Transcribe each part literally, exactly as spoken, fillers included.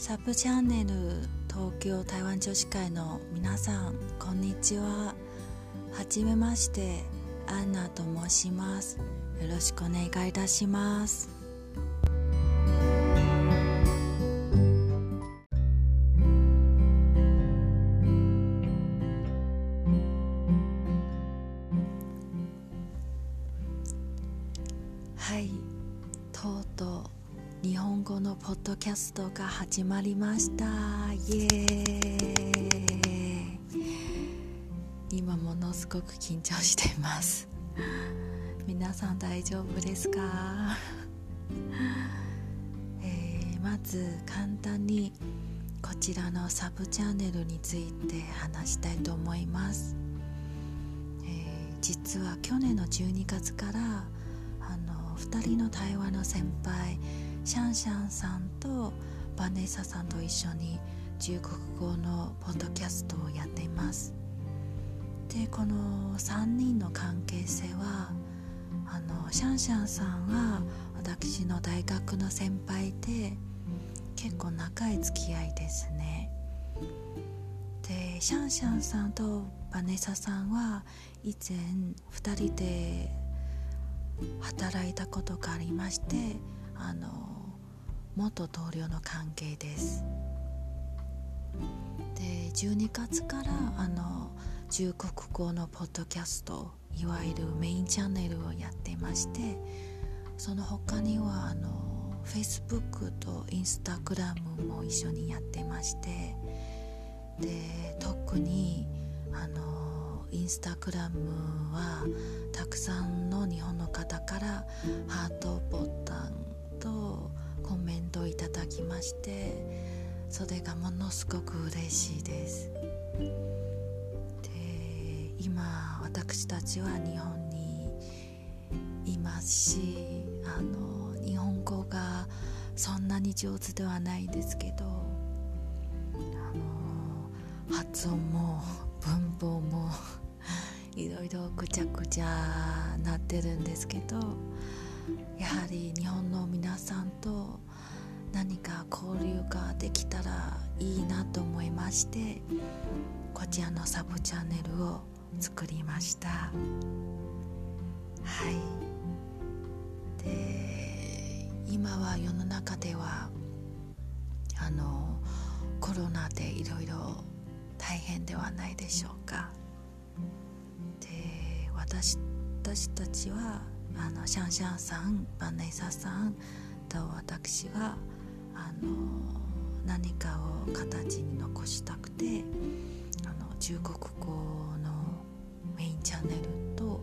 サブチャンネル東京台湾女子会の皆さん、こんにちは。はじめまして、アンナと申します。よろしくお願いいたします。はい、とうとう日本語のポッドキャストが始まりました。イエーイ。今ものすごく緊張しています。皆さん大丈夫ですか？、えー、まず簡単にこちらのサブチャンネルについて話したいと思います。えー、実は去年のじゅうにがつからふたりの台湾の先輩シャンシャンさんとバネッサさんと一緒に中国語のポッドキャストをやっています。で、このさんにんの関係性はあのシャンシャンさんは私の大学の先輩で結構長い付き合いですね。で、シャンシャンさんとバネッサさんは以前ふたりで働いたことがありまして、あの元同僚の関係です。で、じゅうにがつからあの中国語のポッドキャスト、いわゆるメインチャンネルをやっていまして、その他にはあの Facebook と Instagram も一緒にやってまして、で、特にあのインスタグラムはたくさんの日本の方からハートボタンとコメントをいただきまして、それがものすごく嬉しいです。で、今私たちは日本にいますし、あの日本語がそんなに上手ではないですけど、あの発音も文法もいろいろぐちゃぐちゃなってるんですけど、やはり日本の皆さんと何か交流ができたらいいなと思いまして、こちらのサブチャンネルを作りました。はい。で、今は世の中ではあのコロナでいろいろ大変ではないでしょうか。で、私、私たちはあのシャンシャンさん、バネサさんと私はあの何かを形に残したくて、あの中国語のメインチャンネルと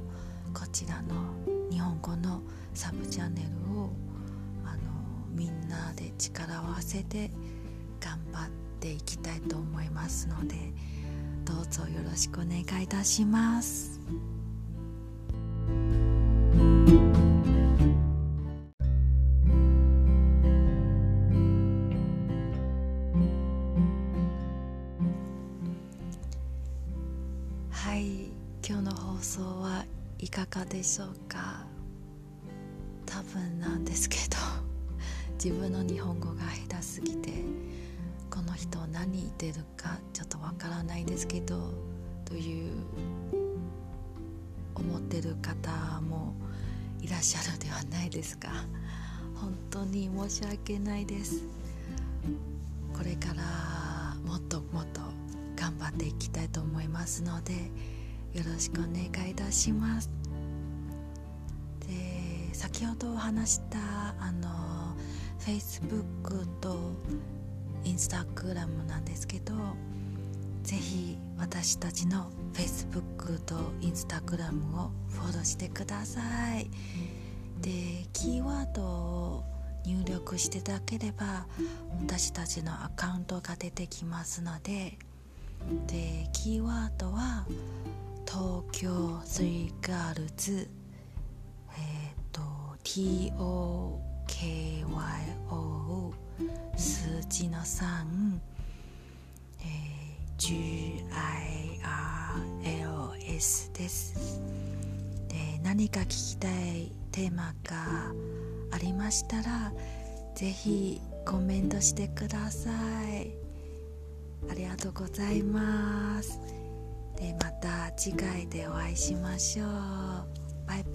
こちらの日本語のサブチャンネルをあのみんなで力を合わせて頑張っていきたいと思いますので、どうぞよろしくお願いいたします。はい、今日の放送はいかがでしょうか。多分なんですけど、自分の日本語が下手すぎてこの人何言ってるかちょっとわからないですけどという思ってる方もいらっしゃるではないですか。本当に申し訳ないです。これからもっともっと頑張っていきたいと思いますので、よろしくお願いいたします。で、先ほどお話したあの Facebook とインスタグラムなんですけど、ぜひ私たちの Facebook と Instagram をフォローしてください。で、キーワードを入力していただければ私たちのアカウントが出てきますので、で、キーワードは東京スリーガールズ、えっと ティーオーケーワイオー 数字のさん、えー、ギルス です。で、何か聞きたいテーマがありましたら、ぜひコメントしてください。ありがとうございます。で、また次回でお会いしましょう。バイバイ。